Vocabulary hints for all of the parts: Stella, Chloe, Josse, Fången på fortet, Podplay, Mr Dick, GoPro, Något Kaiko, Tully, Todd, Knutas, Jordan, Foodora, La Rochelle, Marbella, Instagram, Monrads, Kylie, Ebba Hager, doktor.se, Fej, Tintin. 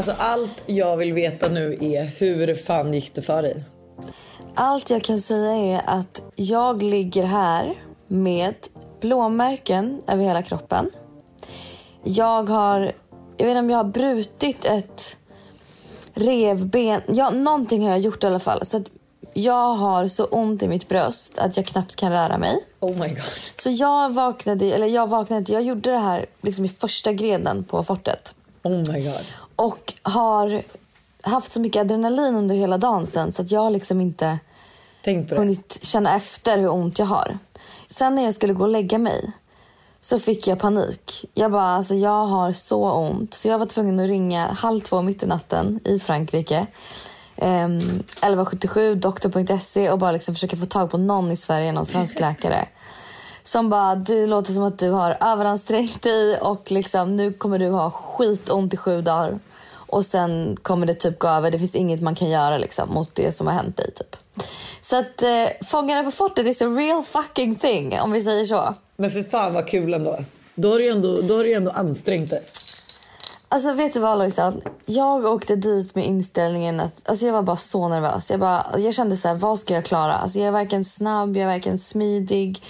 Alltså allt jag vill veta nu är hur fan gick det för dig? Allt jag kan säga är att jag ligger här med blåmärken över hela kroppen. Jag vet inte om jag har brutit ett revben. Ja, någonting har jag gjort i alla fall. Så att jag har så ont i mitt bröst att jag knappt kan röra mig. Oh my god. Så jag vaknade inte. Jag gjorde det här liksom i första grenen på fortet. Oh my god. Och har haft så mycket adrenalin under hela dagen sen, så att jag har liksom inte hunnit känna efter hur ont jag har. Sen när jag skulle gå och lägga mig så fick jag panik. Jag bara, alltså jag har så ont. Så jag var tvungen att ringa 02:30 mitt i natten i Frankrike. 1177, doktor.se och bara liksom försöka få tag på någon i Sverige, någon svensk läkare. Som bara, du låter som att du har överansträngt dig och liksom nu kommer du ha skitont i 7 dagar. Och sen kommer det typ gå över. Det finns inget man kan göra liksom mot det som har hänt dig typ. Så att Fångarna på fortet is a real fucking thing, om vi säger så. Men för fan vad kul ändå. Då har du ändå ansträngt dig. Alltså vet du vad Lojsa? Jag åkte dit med inställningen att, alltså jag var bara så nervös. Jag kände så här, vad ska jag klara? Alltså jag är varken snabb, jag är varken smidig.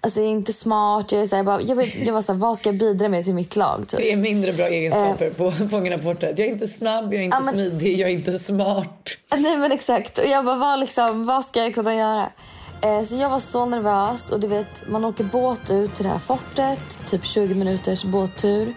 Alltså jag är inte smart. Jag var så här, vad ska jag bidra med till mitt lag? Typ. Det är mindre bra egenskaper på Fångarna på fortet. Jag är inte snabb, jag är inte smidig, jag är inte smart. Nej men exakt. Och jag bara, vad ska jag kunna göra? Så jag var så nervös. Och du vet, man åker båt ut till det här fortet. Typ 20 minuters båttur.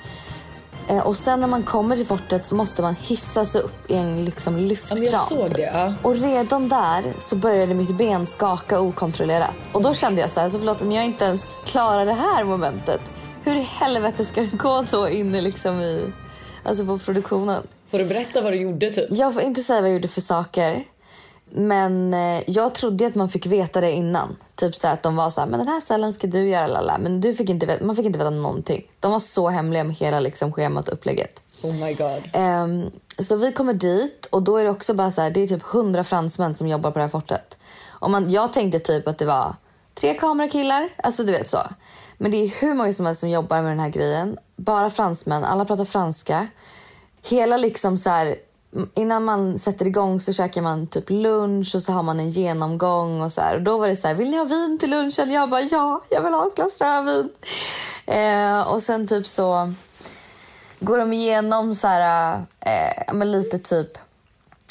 Och sen när man kommer till fortet så måste man hissas upp i en liksom lyftkran. Ja, jag såg det, ja. Och redan där så började mitt ben skaka okontrollerat. Och då kände jag så här, så förlåt om jag inte ens klarar det här momentet. Hur i helvete ska det gå så inne liksom i, alltså på produktionen? Får du berätta vad du gjorde typ? Jag får inte säga vad jag gjorde för saker. Men jag trodde att man fick veta det innan. Typ så att de var så här, men den här cellen ska du göra lalla. Men man fick inte veta någonting. De var så hemliga med hela liksom schemat och upplägget. Oh my god. Så vi kommer dit och då är det också bara så här, det är typ 100 fransmän som jobbar på det här fortet. Och jag tänkte typ att det var 3 kamerakillar, alltså du vet så. Men det är hur många som helst som jobbar med den här grejen. Bara fransmän, alla pratar franska. Hela liksom så här, innan man sätter igång så käkar man typ lunch och så har man en genomgång och så här. Och då var det så här, vill ni ha vin till lunchen? Jag bara, ja, jag vill ha ett glas rödvin. Och sen typ så går de igenom så här, men lite typ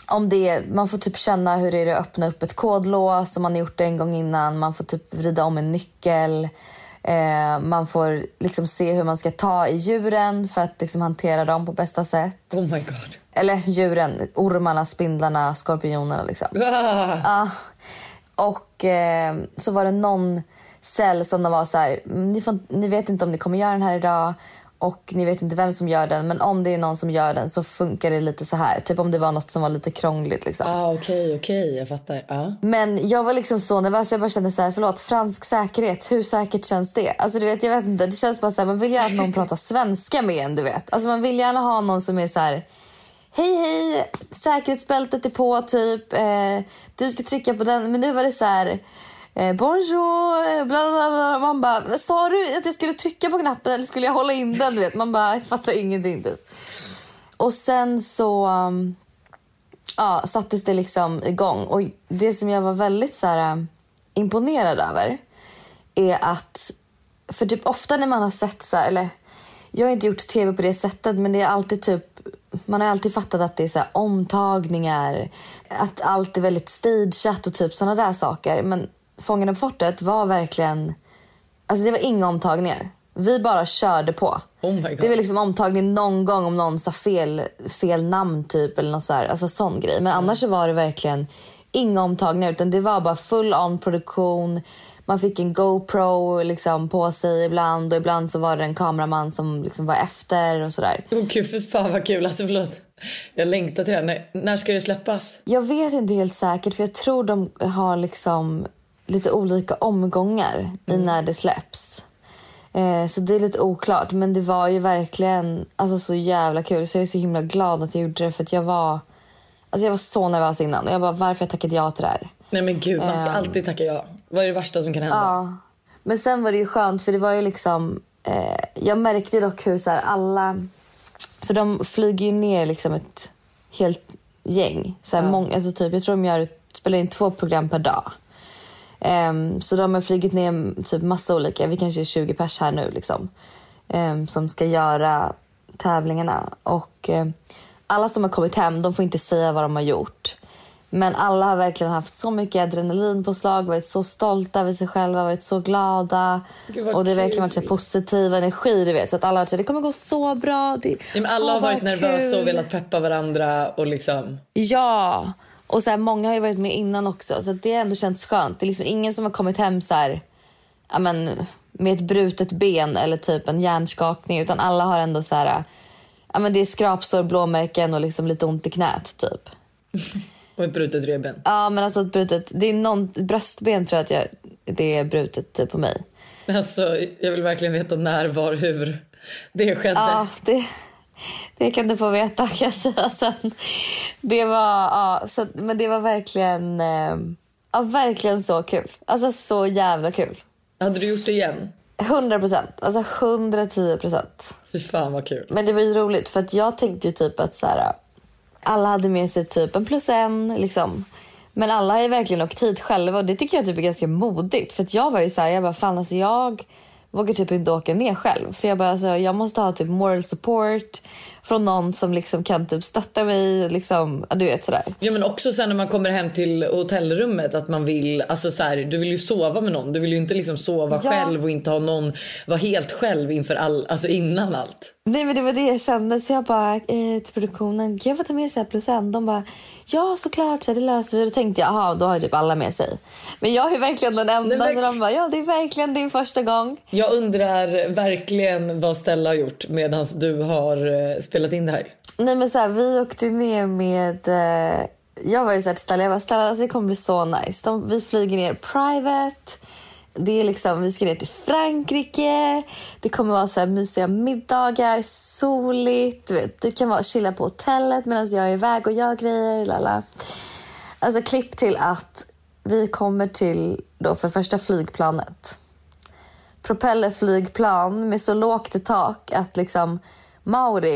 om det är, man får typ känna hur det är att öppna upp ett kodlås som man har gjort det en gång innan. Man får typ vrida om en nyckel. Man får liksom se hur man ska ta i djuren för att liksom hantera dem på bästa sätt. Oh my god. Eller djuren, ormarna, spindlarna, skorpionerna liksom. Och så var det någon cell som var så här, ni vet inte om ni kommer göra den här idag och ni vet inte vem som gör den, men om det är någon som gör den så funkar det lite så här, typ om det var något som var lite krångligt liksom. Okej, jag fattar. Men jag var liksom så nervös, jag bara kände så här, förlåt, fransk säkerhet, hur säkert känns det? Alltså du vet, jag vet inte, det känns bara så här, man vill gärna att någon pratar svenska med en, du vet. Alltså man vill gärna ha någon som är så här, hej, säkerhetsbältet är på typ, du ska trycka på den, men nu var det så här, bonjour, bla bla bla. Man bara, sa du att jag skulle trycka på knappen eller skulle jag hålla in den, du vet? Man bara, jag fattar ingenting typ. Och sen så sattes det liksom igång. Och det som jag var väldigt så här imponerad över är att, för typ ofta när man har sett så här, eller jag har inte gjort tv på det sättet, men det är alltid typ, man har alltid fattat att det är så här omtagningar, att allt är väldigt stageat och typ sådana där saker. Men Fångarna på fortet var verkligen, alltså det var inga omtagningar. Vi bara körde på. Oh my God. Det var liksom omtagning någon gång om någon sa fel namn typ eller något så här, alltså sån grej. Men annars så var det verkligen inga omtagningar, utan det var bara full on produktion. Man fick en GoPro liksom på sig ibland. Och ibland så var det en kameraman som liksom var efter och sådär. Åh gud, för fan vad kul. Alltså förlåt. Jag längtar till det här. När ska det släppas? Jag vet inte helt säkert. För jag tror de har liksom lite olika omgångar i när det släpps. Så det är lite oklart. Men det var ju verkligen, alltså, så jävla kul. Så jag är så himla glad att jag gjorde det. För att jag var så nervös innan. Och jag bara, varför jag tackade ja till det här? Nej men gud, man ska alltid tacka ja. Vad är det värsta som kan hända? Ja, men sen var det ju skönt, för det var ju liksom jag märkte dock hur så här, alla För de flyger ju ner liksom ett helt gäng. Så här många, alltså typ, jag tror de spelar in 2 program per dag. Så de har flygit ner typ massa olika. Vi kanske är 20 pers här nu liksom, som ska göra tävlingarna. Och alla som har kommit hem, de får inte säga vad de har gjort. Men alla har verkligen haft så mycket adrenalin på slag, varit så stolta över sig själva, varit så glada. Och det har verkligen varit så positiv energi, du vet. Så att alla har sagt, det kommer gå så bra. Det... Ja, men alla har varit nervösa och velat peppa varandra och liksom... Ja, och så här, många har ju varit med innan också. Så att det har ändå känts skönt. Det är liksom ingen som har kommit hem så här, ja, men, med ett brutet ben eller typ en hjärnskakning. Utan alla har ändå så här, ja, men det är skrapsår, blåmärken och liksom lite ont i knät typ. Och ett brutet revben. Ja, men alltså ett brutet... Det är bröstben tror jag att det är brutet typ på mig. Alltså, jag vill verkligen veta när, var, hur det skedde. Ja, det kan du få veta, kan jag säga sen. Det var... Ja, så, men det var verkligen... Ja, verkligen så kul. Alltså, så jävla kul. Hade du gjort det igen? 100%. Alltså, 110%. Fy fan, vad kul. Men det var ju roligt, för att jag tänkte ju typ att så här... Alla hade med sig typ en +1 liksom. Men alla har ju verkligen åkt hit själva. Och det tycker jag typ är ganska modigt. För att jag var ju såhär, jag bara fan alltså jag vågar typ inte åka ner själv. För jag bara alltså, jag måste ha typ moral support från någon som liksom kan typ stötta mig liksom, du vet sådär. Ja, men också sen när man kommer hem till hotellrummet att man vill, alltså såhär, du vill ju sova med någon. Du vill ju inte liksom sova själv och inte ha någon, vara helt själv inför all, alltså innan allt. Nej, men det var det jag kände. Så jag bara till produktionen, kan jag få ta med sig +1? De bara, ja såklart, så det löser vi. Då tänkte jag, aha, då har ju typ alla med sig. Men jag är verkligen den enda. Nej, så de bara, ja det är verkligen din första gång. Jag undrar verkligen vad Stella har gjort medan du har spelat in det här. Nej, men så här, vi åkte ner med jag var ju såhär till Stella, jag bara, Stella alltså, det kommer bli så nice. Vi flyger ner private. Det är liksom, vi ska ner till Frankrike. Det kommer vara så här mysiga middagar, soligt, du vet. Du kan vara chilla på hotellet medan jag är iväg och gör grejer, lala. Alltså klipp till att vi kommer till då för första flygplanet. Propellerflygplan med så lågt i tak att liksom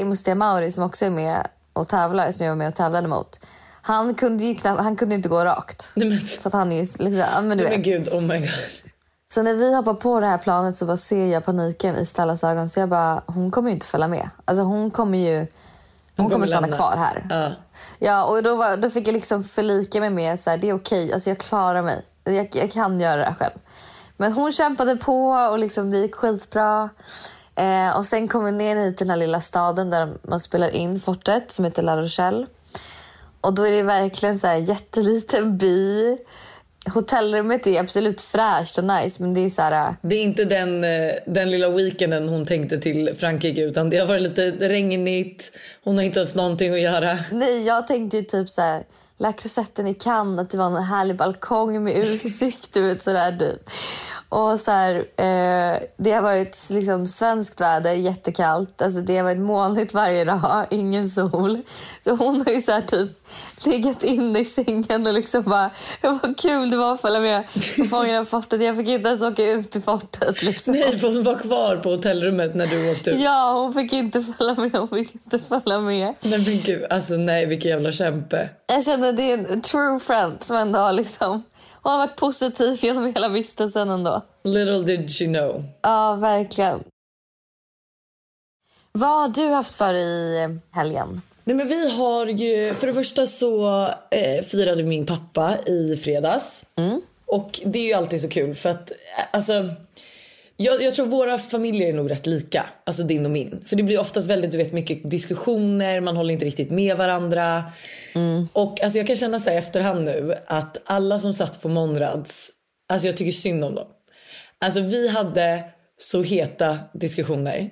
Mustiga Mauri som också är med och tävlar, som jag var med och tävlade mot. Han kunde ju inte gå rakt. Nej, men... För att han är ju liksom, men du vet. Men gud, oh my god. Så när vi hoppar på det här planet så bara ser jag paniken i Stellas ögon. Så jag bara, hon kommer ju inte följa med. Alltså hon kommer stanna kvar här. Ja, och då fick jag liksom förlika mig med så här, det är okej. Alltså jag klarar mig. Jag kan göra det här själv. Men hon kämpade på och liksom det gick skitbra. Och sen kom vi ner hit till den här lilla staden där man spelar in fortet som heter La Rochelle. Och då är det verkligen så här jätteliten by. Hotellrummet är absolut fräscht och nice, men det är så här... Det är inte den lilla weekenden hon tänkte till Frankrike, utan det har varit lite regnigt. Hon har inte haft någonting att göra. Nej, jag tänkte ju typ så här... La Crosetten i Cannes, att det var en härlig balkong med utsikt, du vet, sådär typ. Och så här, det har varit liksom svenskt väder, jättekallt. Alltså det har varit molnigt varje dag, ingen sol. Så hon har ju så här typ legat inne i sängen och liksom bara, vad kul det var att följa med på Fången på fortet. Jag fick inte ens åka ut till fortet liksom. Nej, för hon var kvar på hotellrummet när du åkte ut. Ja, hon fick inte följa med. Nej, men gud, alltså nej, vilken jävla kämpe. Jag känner det är en true friend som ändå har liksom... Hon har varit positiv genom hela vistelsen ändå. Little did she know. Ja, verkligen. Vad har du haft för i helgen? Nej, men vi har ju... För det första så firade min pappa i fredags. Mm. Och det är ju alltid så kul för att... Alltså, jag tror våra familjer är nog rätt lika. Alltså din och min. För det blir oftast väldigt, du vet, mycket diskussioner. Man håller inte riktigt med varandra. Mm. Och alltså, jag kan känna så här efterhand nu att alla som satt på Monrads, alltså jag tycker synd om dem. Alltså vi hade så heta diskussioner.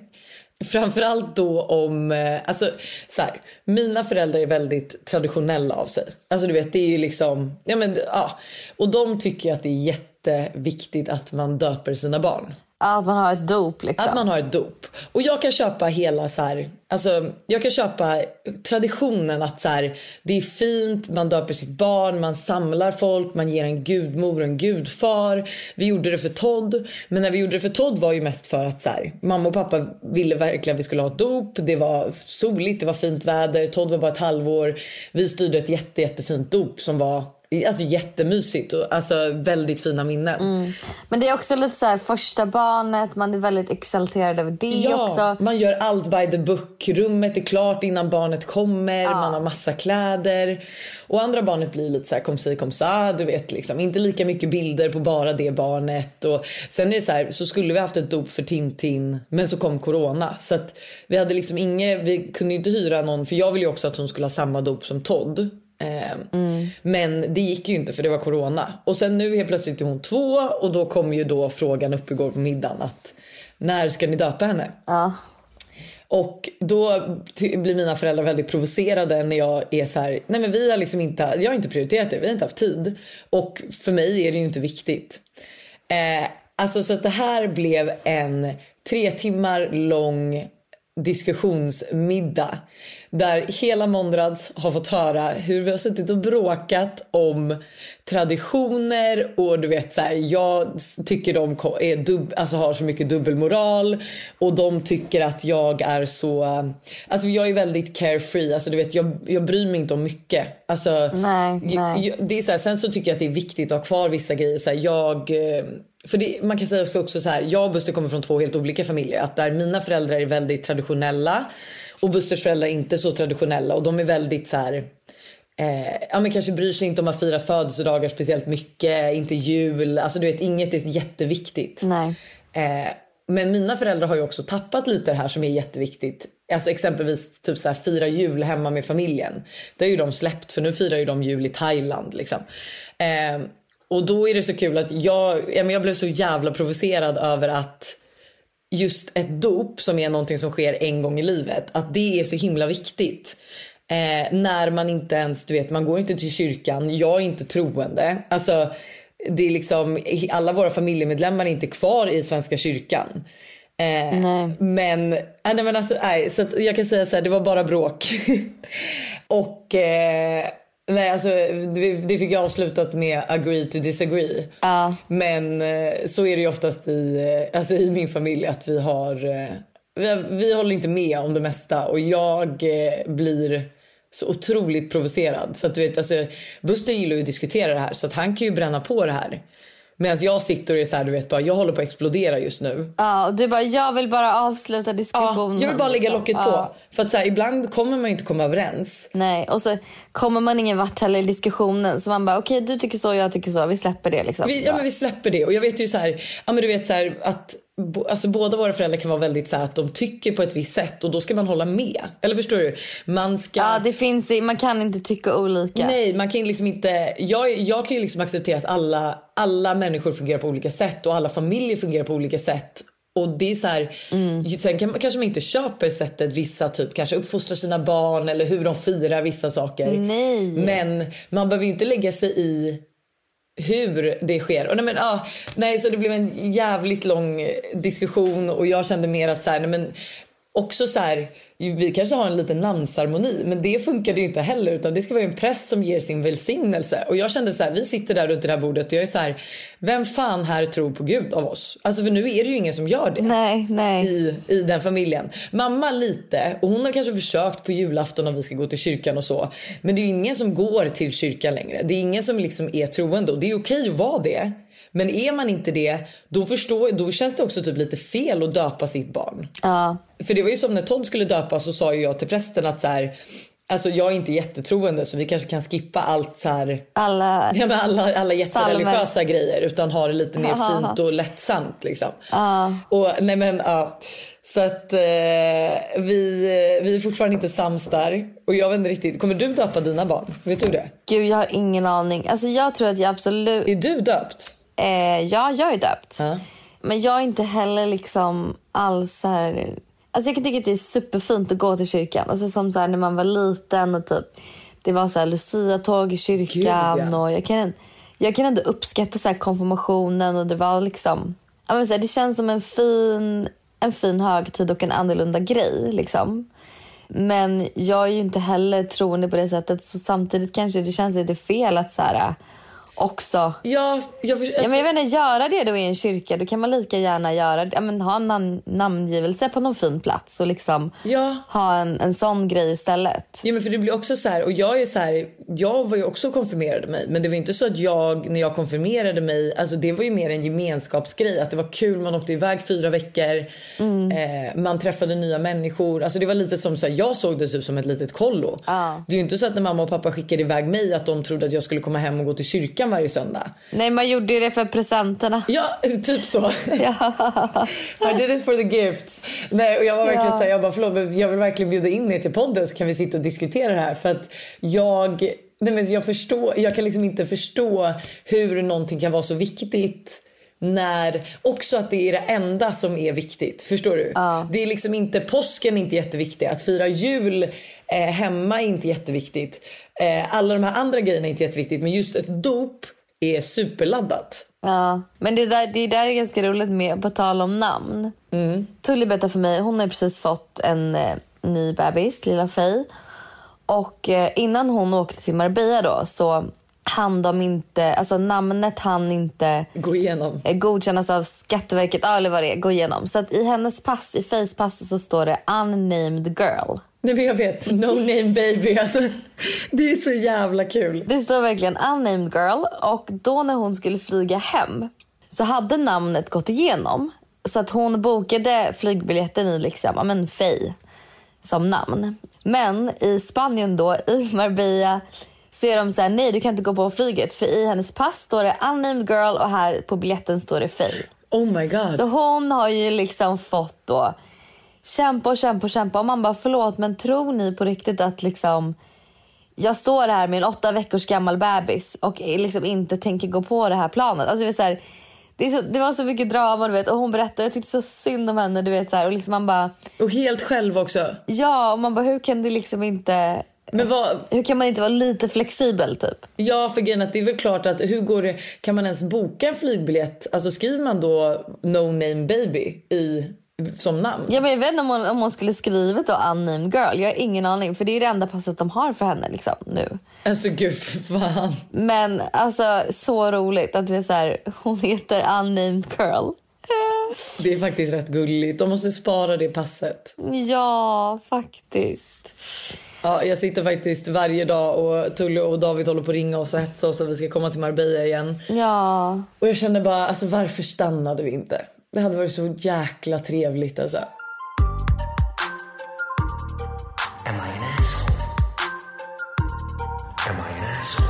Framförallt då om, alltså så här, mina föräldrar är väldigt traditionella av sig. Alltså du vet, det är ju liksom, ja men ja. Och de tycker att det är jätteviktigt att man döper sina barn. Att man har ett dop liksom. Att man har ett dop. Och jag kan köpa hela så här, alltså jag kan köpa traditionen att så här, det är fint, man döper sitt barn, man samlar folk, man ger en gudmor och en gudfar. Vi gjorde det för Todd, men när vi gjorde det för Todd var ju mest för att så här, mamma och pappa ville verkligen att vi skulle ha ett dop. Det var soligt, det var fint väder, Todd var bara ett halvår. Vi styrde ett jättefint dop som var alltså jättemysigt och alltså väldigt fina minnen. Mm. Men det är också lite så här första barnet, man är väldigt exalterad över det också. Man gör allt by the book. Rummet är klart innan barnet kommer, man har massa kläder. Och andra barnet blir lite så här komsa, du vet liksom, inte lika mycket bilder på bara det barnet. Och sen är det så här, så skulle vi haft ett dop för Tintin, men så kom corona, så att vi hade liksom inget, vi kunde inte hyra någon, för jag ville ju också att hon skulle ha samma dop som Todd. Men det gick ju inte för det var corona. Och sen nu helt plötsligt är hon 2. Och då kom ju då frågan upp igår på middagen att när ska ni döpa henne? Ja. Och då blir mina föräldrar väldigt provocerade när jag är så här, nej men vi har liksom inte, jag har inte prioriterat det, vi har inte haft tid. Och för mig är det ju inte viktigt. Alltså så att det här blev en 3 timmar lång diskussionsmiddag där hela Monrads har fått höra hur vi har suttit och bråkat om traditioner och du vet så här, jag tycker de är alltså har så mycket dubbelmoral och de tycker att jag är så, alltså jag är väldigt carefree, alltså du vet jag bryr mig inte om mycket, alltså nej. Jag, det är så här, sen så tycker jag att det är viktigt att ha kvar vissa grejer så här, för det, man kan säga också så här, jag och Buster kommer från 2 helt olika familjer, att där mina föräldrar är väldigt traditionella och Busters föräldrar är inte så traditionella och de är väldigt så här, ja men kanske bryr sig inte om att fira födelsedagar speciellt mycket, inte jul, alltså du vet inget är jätteviktigt. Nej. Men mina föräldrar har ju också tappat lite det här som är jätteviktigt. Alltså exempelvis typ så här, fira jul hemma med familjen. Det är ju de släppt, för nu firar ju de jul i Thailand liksom. Och då är det så kul att jag blev så jävla provocerad över att just ett dop som är någonting som sker en gång i livet, att det är så himla viktigt. När man inte ens, du vet, man går inte till kyrkan, jag är inte troende. Alltså det är liksom, alla våra familjemedlemmar är inte kvar i Svenska kyrkan. Så att jag kan säga så här, det var bara bråk. Och... nej, alltså det fick jag avslutat med agree to disagree. Men så är det ju oftast i min familj att vi håller inte med om det mesta. Och jag blir så otroligt provocerad. Så att du vet, alltså, Buster gillar ju att diskutera det här, så att han kan ju bränna på det här. Medan jag sitter och är så här, du vet bara, jag håller på att explodera just nu. Ja, och du bara, jag vill bara avsluta diskussionen. Ja, jag vill bara lägga locket på. För att så här, ibland kommer man ju inte komma överens. Nej, och så kommer man ingen vart heller i diskussionen. Så man bara, okej, du tycker så, jag tycker så, vi släpper det liksom. Vi släpper det. Och jag vet ju så här, ja men du vet så här att... alltså båda våra föräldrar kan vara väldigt så här, att de tycker på ett visst sätt och då ska man hålla med. Eller förstår du? Man ska... ja, det finns, man kan inte tycka olika. Nej, man kan liksom inte... jag kan ju liksom acceptera att alla människor fungerar på olika sätt och alla familjer fungerar på olika sätt. Och det är så här, sen kanske man inte köper sättet vissa typ kanske uppfostrar sina barn eller hur de firar vissa saker. Nej. Men man behöver ju inte lägga sig i hur det sker. Och så det blev en jävligt lång diskussion och jag kände mer att så här, också så här, vi kanske har en liten namnsharmoni, men det funkade ju inte heller, utan det ska vara en präst som ger sin välsignelse. Och jag kände så här, vi sitter där runt det här bordet och jag är så här, vem fan här tror på Gud av oss? Alltså för nu är det ju ingen som gör det. Nej. I den familjen. Mamma lite, och hon har kanske försökt på julafton om vi ska gå till kyrkan och så, men det är ju ingen som går till kyrkan längre. Det är ingen som liksom är troende, och det är okej att vara det. Men är man inte det, då känns det också typ lite fel att döpa sitt barn. Ja. För det var ju som när Todd skulle döpas, så sa ju jag till prästen att så här, alltså jag är inte jättetroende, så vi kanske kan skippa allt så här, alla jättereligiösa salmer, grejer, utan ha det lite mer fint och lättsamt liksom. Ja. Och så att vi är fortfarande inte sams där. Och jag vet inte riktigt, kommer du döpa dina barn? Vet du det? Gud, jag har ingen aning. Alltså jag tror att jag absolut... Är du döpt? Ja, jag är döpt. Men jag är inte heller liksom alls så här... Alltså jag kan tycka att det är superfint att gå till kyrkan. Alltså som så här när man var liten och typ... Det var så här Lucia-tåg i kyrkan. Gud, ja. Och jag kan ändå uppskatta så här konfirmationen. Och det var liksom... ja, men så här, det känns som en fin högtid och en annorlunda grej liksom. Men jag är ju inte heller troende på det sättet, så samtidigt kanske det känns lite fel att så här också. Men jag vet inte, göra det då i en kyrka, då kan man lika gärna göra, ja, men ha en namngivelse på någon fin plats och liksom ha en sån grej istället. Ja, men för det blir också så här, och jag är så här, jag var ju också konfirmerade mig, men det var inte så att jag, när jag konfirmerade mig, alltså det var ju mer en gemenskapsgrej, att det var kul, man åkte iväg 4 veckor, man träffade nya människor, alltså det var lite som så här, jag såg det typ som ett litet kollo. Det är ju inte så att när mamma och pappa skickade iväg mig att de trodde att jag skulle komma hem och gå till kyrkan varje söndag. Nej, man gjorde det för presenterna. Ja, typ så. I did it for the gifts. Nej, och jag var verkligen så här, jag bara förlåt, men jag vill verkligen bjuda in er till podden så kan vi sitta och diskutera det här, för att jag kan liksom inte förstå hur någonting kan vara så viktigt när också att det är det enda som är viktigt, förstår du? Det är liksom inte, påsken är inte jätteviktig, att fira jul hemma är inte jätteviktigt, alla de här andra grejerna är inte jätteviktigt, men just ett dop är superladdat. Ja, men det där är ganska roligt med, på tal om namn. Tully berättar för mig, hon har precis fått en ny bebis, lilla Fej, och innan hon åkte till Marbella då, så namnet hann inte godkännas av Skatteverket, eller vad det är, gå igenom. Så att i hennes pass, i Fejs pass, så står det unnamed girl. Nej, men jag vet, no name baby, alltså, det är så jävla kul. Det står verkligen unnamed girl. Och då när hon skulle flyga hem så hade namnet gått igenom, så att hon bokade flygbiljetten i liksom, men Fej som namn. Men i Spanien då, i Marbella, ser de så här, nej, du kan inte gå på flyget, för i hennes pass står det unnamed girl och här på biljetten står det Fej. Oh my god. Så hon har ju liksom fått då kämpa. Och man bara, förlåt, men tror ni på riktigt att liksom jag står här med en 8 veckors gammal bebis och liksom inte tänker gå på det här planet? Alltså det är så här, det var så mycket drama, du vet. Och hon berättade, jag tyckte så synd om henne, du vet så här, och liksom man bara, och helt själv också. Ja, och man bara, hur kan det liksom inte, men hur kan man inte vara lite flexibel typ? Ja, för grejen att det är väl klart att hur går det, kan man ens boka en flygbiljett? Alltså skriver man då no name baby i som namn? Ja, men jag vet inte om hon skulle skrivit då unnamed girl. Jag har ingen aning, för det är det enda passet de har för henne liksom nu. Alltså gud för fan. Men alltså så roligt att vi så här, hon heter unnamed girl. Det är faktiskt rätt gulligt. De måste spara det passet. Ja, faktiskt. Ja, jag sitter faktiskt varje dag och Tully och David håller på att ringa oss och hetsa oss att vi ska komma till Marbella igen. Ja. Och jag känner bara, alltså varför stannade vi inte? Det hade varit så jäkla trevligt alltså. Am I an asshole? Am I an asshole?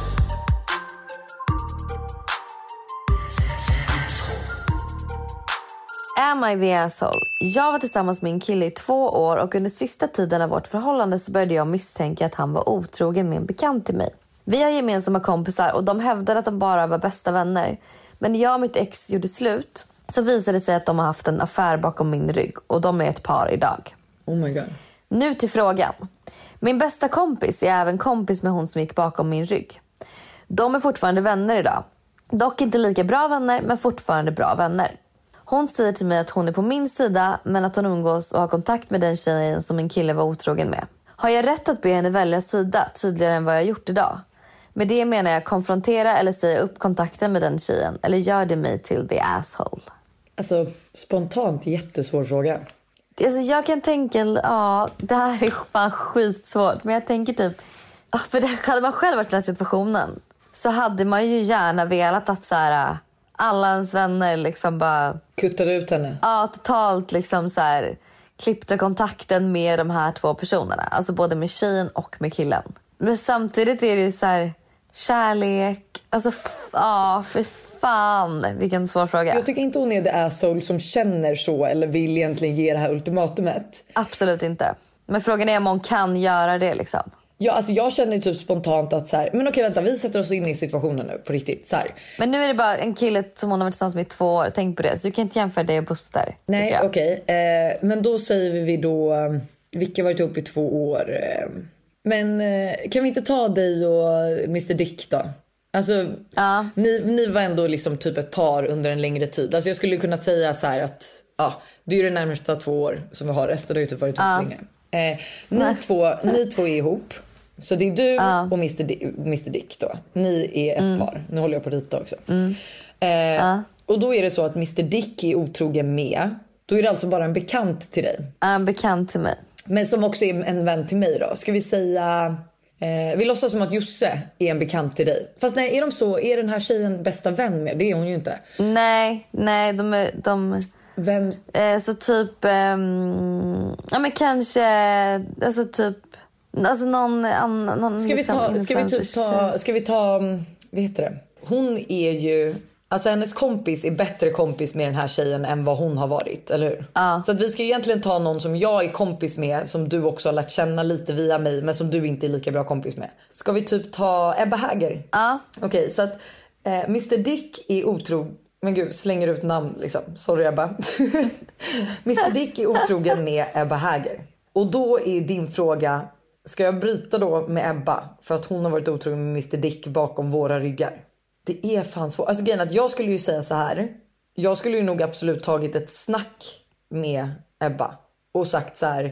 Am I the asshole? Jag var tillsammans med en kille i 2 år och under sista tiden av vårt förhållande så började jag misstänka att han var otrogen med en bekant till mig. Vi har gemensamma kompisar och de hävdade att de bara var bästa vänner. Men när jag och mitt ex gjorde slut så visade det sig att de har haft en affär bakom min rygg och de är ett par idag. Oh my god. Nu till frågan. Min bästa kompis är även kompis med hon som gick bakom min rygg. De är fortfarande vänner idag. Dock inte lika bra vänner, men fortfarande bra vänner. Hon säger till mig att hon är på min sida, men att hon umgås och har kontakt med den tjejen som min kille var otrogen med. Har jag rätt att be henne välja sida tydligare än vad jag gjort idag? Med det menar jag konfrontera eller säga upp kontakten med den tjejen, eller gör det mig till the asshole? Alltså spontant jättesvår fråga. Alltså jag kan tänka, ja, det här är fan skitsvårt, men jag tänker typ, för hade man själv varit i den situationen så hade man ju gärna velat att så här, alla ens vänner liksom bara kuttade ut henne. Ja, totalt liksom så här, klippte kontakten med de här 2 personerna, alltså både med tjejen och med killen. Men samtidigt är det ju så här, kärlek, alltså för fan, vilken svår fråga. Jag tycker inte hon är the asshole som känner så eller vill egentligen ge det här ultimatumet. Absolut inte. Men frågan är om hon kan göra det liksom. Ja, alltså jag känner typ spontant att så här, men okej, vänta, vi sätter oss in i situationen nu på riktigt så här. Men nu är det bara en kille som hon har varit tillsammans med i 2 år. Tänk på det, så du kan inte jämföra det och Buster. Nej, okej. Men då säger vi då, vilka varit ihop i 2 år? Men kan vi inte ta dig och Mr Dick då? Alltså, ja. ni var ändå liksom typ ett par under en längre tid. Alltså jag skulle kunna säga så här att ja, det är ju det närmaste 2 år som vi har. Resten har ju typ varit utlänge. Ja. Ni två är ihop. Så det är du och Mr Dick då. Ni är ett par. Nu håller jag på att rita också. Och då är det så att Mr Dick är otrogen med. Då är det alltså bara en bekant till dig. En bekant till mig. Men som också är en vän till mig då. Ska vi säga... vi låtsas som att Josse är en bekant till dig. Fast nej, är de så? Är den här tjejen bästa vän med? Det är hon ju inte. Nej, de är... De... Vem? Så typ... ja, men kanske... Alltså typ... Alltså någon annan... Ska vi ta... Vad heter det? Hon är ju... Alltså hennes kompis är bättre kompis med den här tjejen än vad hon har varit, eller hur? Så att vi ska egentligen ta någon som jag är kompis med, som du också har lärt känna lite via mig, men som du inte är lika bra kompis med. Ska vi typ ta Ebba Hager? Okej, så att Mr Dick är otrogen. Men gud, slänger ut namn liksom. Sorry Ebba. Mr Dick är otrogen med Ebba Hager. Och då är din fråga, ska jag bryta då med Ebba för att hon har varit otrogen med Mr Dick bakom våra ryggar? Det är fan svårt. Alltså grejen att jag skulle ju säga så här. Jag skulle ju nog absolut tagit ett snack med Ebba. Och sagt så här.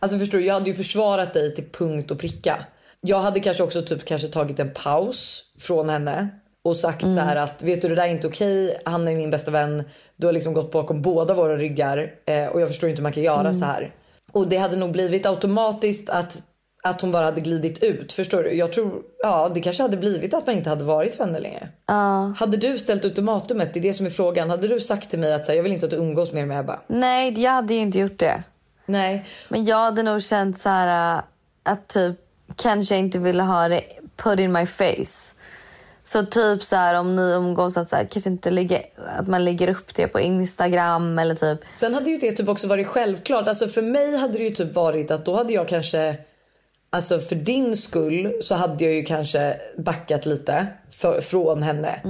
Alltså förstår du, jag hade ju försvarat dig till punkt och pricka. Jag hade kanske också typ tagit en paus från henne. Och sagt så här att, vet du, det där är inte okej. Han är min bästa vän. Du har liksom gått bakom båda våra ryggar. Och jag förstår inte hur man kan göra så här. Och det hade nog blivit automatiskt att hon bara hade glidit ut, förstår du? Jag tror, ja, det kanske hade blivit att man inte hade varit vänner längre. Hade du ställt ultimatumet, det är det som är frågan. Hade du sagt till mig att jag vill inte att du umgås mer med Ebba? Nej, jag hade ju inte gjort det. Nej. Men jag hade nog känt så här att typ kanske jag inte ville ha det put in my face. Så typ så här, om ni umgås, att så här, kanske inte att man lägger upp det på Instagram eller typ. Sen hade ju det typ också varit självklart. Alltså för mig hade det ju typ varit att då hade jag kanske... Alltså för din skull så hade jag ju kanske backat lite från henne.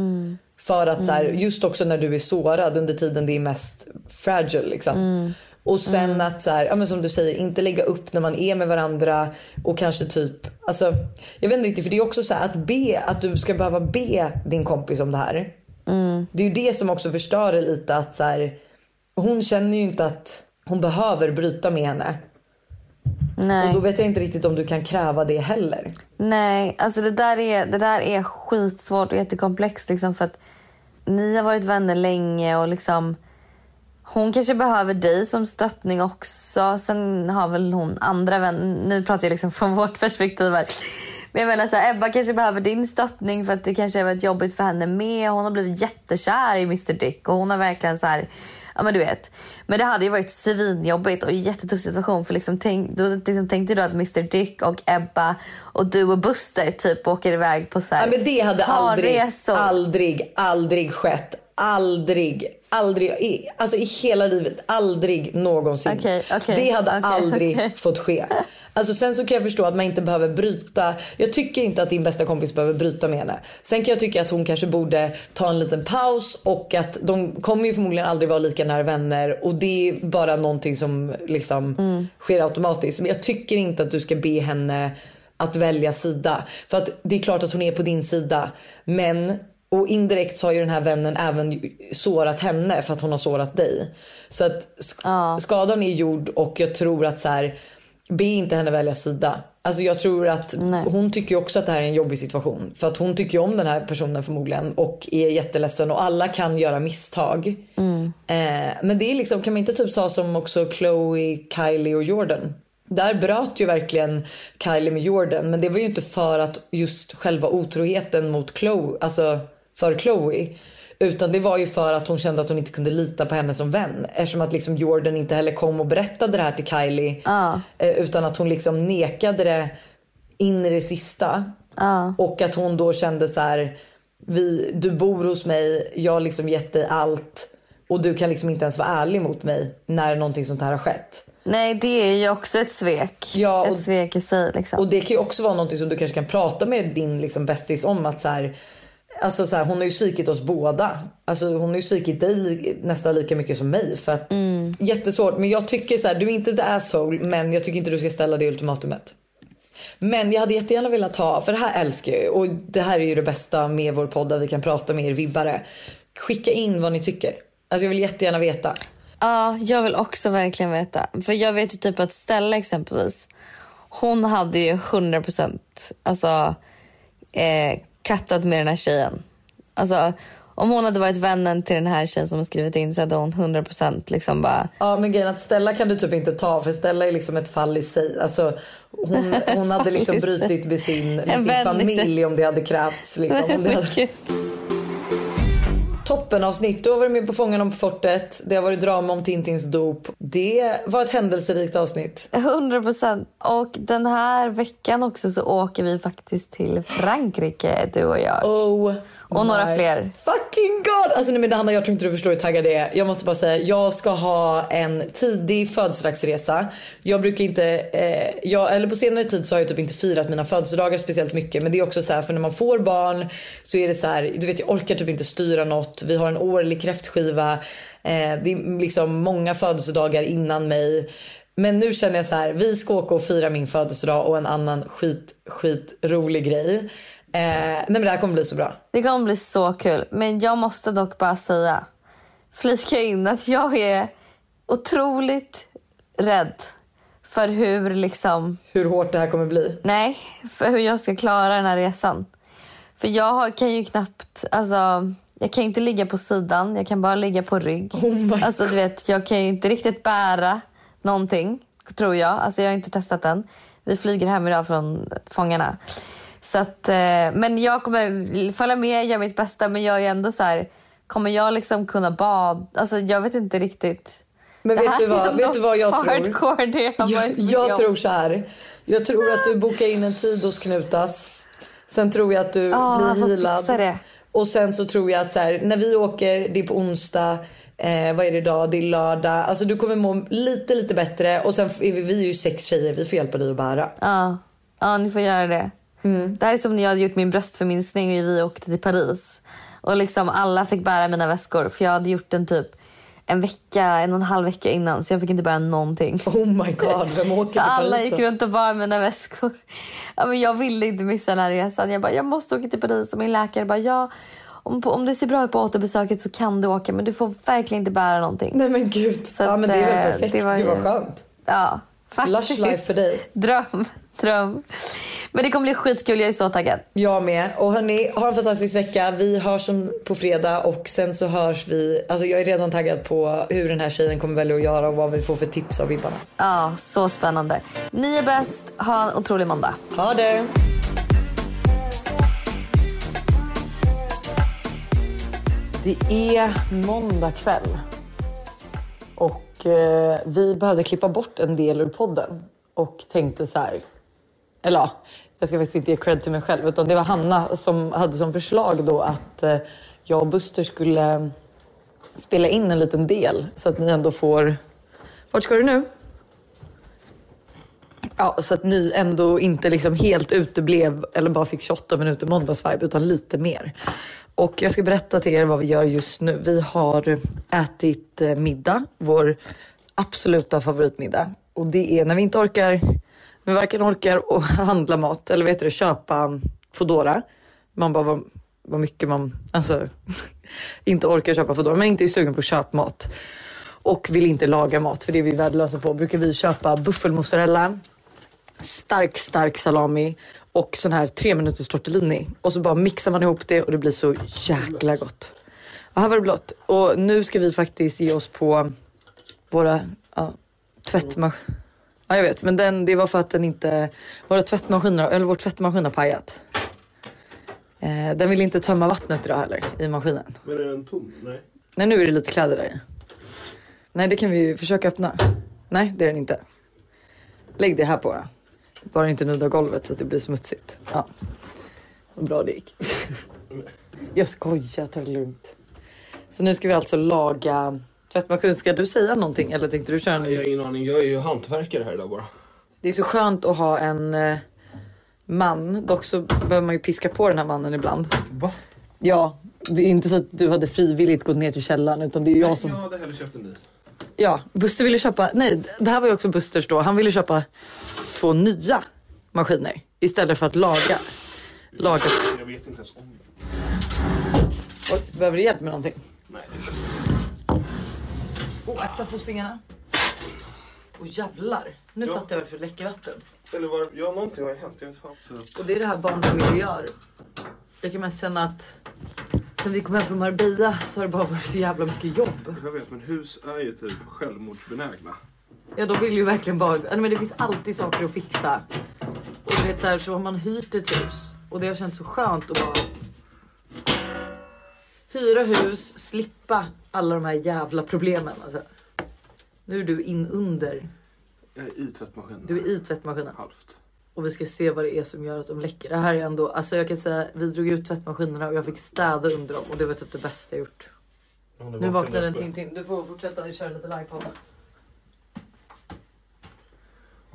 För att så här, just också när du är sårad under tiden det är mest fragile liksom. Och sen att så här, ja, men som du säger, inte lägga upp när man är med varandra. Och kanske typ, alltså jag vet inte riktigt, för det är också så här, att du ska behöva be din kompis om det här. Det är ju det som också förstör det lite, att så här, hon känner ju inte att hon behöver bryta med henne. Nej. Och då vet jag inte riktigt om du kan kräva det heller. Nej, alltså det där är skitsvårt och jättekomplext liksom, för att ni har varit vänner länge och liksom hon kanske behöver dig som stöttning också. Sen har väl hon andra vänner. Nu pratar jag liksom från vårt perspektiv här. Men jag menar så här, Ebba kanske behöver din stöttning för att det kanske har varit jobbigt för henne med. Hon har blivit jättekär i Mr Dick och hon har verkligen så här. Ja, men du vet. Men det hade ju varit svinjobbigt och en jättetuff situation. För liksom tänkte du att Mr Dick och Ebba och du och Buster typ åker iväg på så här. Ja, men det hade aldrig skett. Aldrig. Alltså i hela livet. Aldrig någonsin. Okay. Det hade aldrig fått ske. Alltså sen så kan jag förstå att man inte behöver bryta. Jag tycker inte att din bästa kompis behöver bryta med henne. Sen kan jag tycka att hon kanske borde ta en liten paus. Och att de kommer ju förmodligen aldrig vara lika nära vänner. Och det är bara någonting som liksom sker automatiskt. Men jag tycker inte att du ska be henne att välja sida. För att det är klart att hon är på din sida. Men... Och indirekt så har ju den här vännen även sårat henne för att hon har sårat dig. Så att skadan är gjord, och jag tror att så här, be inte henne välja sida. Alltså jag tror att hon tycker också att det här är en jobbig situation. För att hon tycker om den här personen förmodligen och är jätteledsen, och alla kan göra misstag. Men det är liksom, kan man inte typ säga som också Chloe, Kylie och Jordan? Där bröt ju verkligen Kylie med Jordan. Men det var ju inte för att just själva otroheten mot Chloe, alltså för Chloe, utan det var ju för att hon kände att hon inte kunde lita på henne som vän, eftersom att liksom Jordan inte heller kom och berättade det här till Kylie, utan att hon liksom nekade det in i det sista. Och att hon då kände så här, du bor hos mig, jag har liksom gett dig allt, och du kan liksom inte ens vara ärlig mot mig när någonting sånt här har skett. Nej, det är ju också ett svek. Ja, ett svek i sig liksom. Och det kan ju också vara någonting som du kanske kan prata med din liksom bästis om, att så här, alltså så här, hon har ju svikit oss båda. Alltså hon har ju svikit dig nästan lika mycket som mig, för att jättesvårt, men jag tycker så här, du är inte the asshole, men jag tycker inte du ska ställa det ultimatumet. Men jag hade jättegärna velat ha, för det här älskar jag ju, och det här är ju det bästa med vår podd där vi kan prata med er vibbare. Skicka in vad ni tycker. Alltså jag vill jättegärna veta. Ja, jag vill också verkligen veta. För jag vet ju typ att Stella exempelvis, hon hade ju 100% alltså kattat med den här tjejen. Alltså om hon hade varit vännen till den här tjejen som har skrivit in, så hade hon 100% liksom bara... Ja, men grejen att Stella kan du typ inte ta, för Stella är liksom ett fall i sig. Alltså hon hade liksom brutit med sin familj om det hade krävts liksom. Om det hade... Toppenavsnitt, då var du med på Fången på fortet. Det har varit drama om Tintins dop. Det var ett händelserikt avsnitt. 100%. Och den här veckan också så åker vi faktiskt till Frankrike, du och jag. Oh, och några fler. Fucking god! Alltså nej, men Hanna, jag tror inte du förstår hur taggad det är. Jag måste bara säga, jag ska ha en tidig födelsedagsresa. Jag brukar inte... eller på senare tid så har jag typ inte firat mina födelsedagar speciellt mycket. Men det är också så här, för när man får barn så är det så här... Du vet, jag orkar typ inte styra något. Vi har en årlig kräftskiva. Det är liksom många födelsedagar innan mig. Men nu känner jag så här, vi ska åka och fira min födelsedag och en annan skitrolig grej. Nej men det här kommer bli så bra. Det kommer bli så kul. Men jag måste dock bara säga, flika in att jag är otroligt rädd för hur liksom... Hur hårt det här kommer bli. Nej, för hur jag ska klara den här resan. För jag kan ju knappt, alltså... Jag kan inte ligga på sidan, jag kan bara ligga på rygg. Oh alltså du vet, jag kan ju inte riktigt bära någonting, tror jag. Alltså jag har inte testat den. Vi flyger hem idag från Fångarna. Så att, men jag kommer falla med, göra mitt bästa. Men jag är ju ändå så här, kommer jag liksom kunna bada? Alltså jag vet inte riktigt. Men vet du vad jag tror? Hardcore, det jag tror så här. Jag tror att du bokar in en tid hos Knutas. Sen tror jag att du blir hilad. Och sen så tror jag att så här, när vi åker, det är på onsdag, vad är det idag? Det är lördag. Alltså du kommer må lite bättre. Och sen är vi är ju 6 tjejer, vi får hjälpa dig att bära. Ja, ni får göra det. Det här är som när jag hade gjort min bröstförminskning och vi åkte till Paris. Och liksom alla fick bära mina väskor, för jag hade gjort den typ en och en halv vecka innan, så jag fick inte bära någonting. Oh my god, vem åker till Paris då? Alla gick runt och bar mina väskor. Ja, men jag ville inte missa den här resan. Jag bara, jag måste åka till Paris. Och min läkare bara, ja, om det ser bra ut på återbesöket så kan du åka, men du får verkligen inte bära någonting. Nej men gud, så ja, att, men det är väl perfekt, det var skönt. Ja, faktiskt. Lush life för dig. Dröm. Men det kommer bli skitkul, jag är så taggad. Jag med, och hörni, ha en fantastisk vecka. Vi hörs på fredag. Och sen så hörs vi. Alltså jag är redan taggad på hur den här tjejen kommer välja att göra. Och vad vi får för tips av vibbarna. Ja, så spännande. Ni är bäst, ha en otrolig måndag. Ha det. Det är måndag kväll. Och vi behövde klippa bort en del ur podden. Och tänkte så här... Eller ja, jag ska faktiskt inte ge cred till mig själv, utan det var Hanna som hade som förslag då att jag och Buster skulle spela in en liten del, så att ni ändå får... Vart ska du nu? Ja, så att ni ändå inte liksom helt uteblev eller bara fick 28 minuter måndagsvibe, utan lite mer. Och jag ska berätta till er vad vi gör just nu. Vi har ätit middag, vår absoluta favoritmiddag. Och det är när vi inte orkar... Men varken orkar och handla mat, eller vet du, köpa Foodora. Man bara, vad mycket man alltså inte orkar köpa Foodora, men inte är sugen på att köpa mat. Och vill inte laga mat, för det är vi värdelösa på. Brukar vi köpa buffelmozzarella, stark salami och sån här 3 minuters tortellini. Och så bara mixar man ihop det och det blir så jäkla gott. Ja, här var det blott. Och nu ska vi faktiskt ge oss på våra tvättmaskiner. Ja, jag vet, men det var för att den inte... Vår tvättmaskin har pajat. Den vill inte tömma vattnet idag heller, i maskinen. Men är den tom? Nej. Nej, nu är det lite kläder där. Nej, det kan vi ju försöka öppna. Nej, det är den inte. Lägg det här på. Bara inte nudda golvet så att det blir smutsigt. Ja. Vad bra det gick. Jag skojar, ta det lugnt. Så nu ska vi alltså laga... Tvättmaskin, ska du säga någonting eller tänkte du köra? Nej, jag har ingen aning, jag är ju hantverkare här idag bara. Det är så skönt att ha en man, dock så behöver man ju piska på den här mannen ibland. Va? Ja, det är inte så att du hade frivilligt gått ner till källaren, utan det är jag som... Nej, jag hade hellre köpt en ny. Ja, Buster ville köpa, nej det här var ju också Busters då, han ville köpa 2 nya. maskiner istället för att laga. Jag vet inte ens om det. Och, behöver du hjälp med någonting? Nej, det är klart. Åh, äta fossingarna. Åh, jävlar. Nu fattar jag varför det läcker vatten. Eller var, ja, någonting har hänt. Jag vet fan. Och det är det här barnfamiljer gör. Jag kan man känna att sen vi kom hem från Marbella så har det bara varit så jävla mycket jobb. Jag vet, men hus är ju typ självmordsbenägna. Ja, de vill ju verkligen bara... Nej, men det finns alltid saker att fixa. Och du vet så här, så har man hyrt ett hus. Och det har känts så skönt att bara... hyra hus, slippa alla de här jävla problemen. Alltså. Nu är du in under... Jag är i tvättmaskinen. Du är i tvättmaskinen. Halvt. Och vi ska se vad det är som gör att de läcker. Det här är ändå... Alltså jag kan säga, vi drog ut tvättmaskinerna och jag fick städa under dem. Och det var typ det bästa jag gjort. Nu vaknar den Tintin. Du får fortsätta köra lite live på.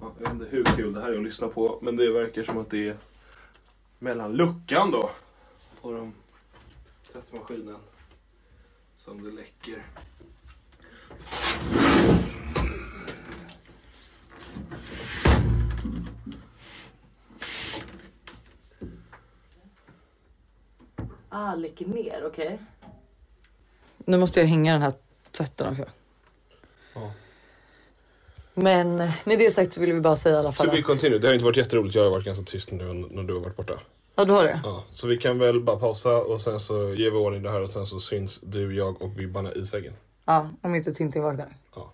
Jag vet inte hur kul det här är att lyssna på, men det verkar som att det är mellan luckan då och de tvättmaskinen som det läcker. Ah, läcker ner, okej. Nu måste jag hänga den här tvätten också. Ja. Men med det sagt så ville vi bara säga i alla fall. Så vi continue. Det har inte varit jätteroligt. Jag har varit ganska tyst nu när du har varit borta. Ja, du har det. Ja, så vi kan väl bara pausa och sen så ger vi ordning det här och sen så syns du, jag och vibbarna i sägen. Ja, om inte Tintin vaknar. Ja.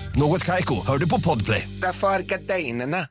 Något Kaiko, hör du på Podplay. Därför är gardinerna.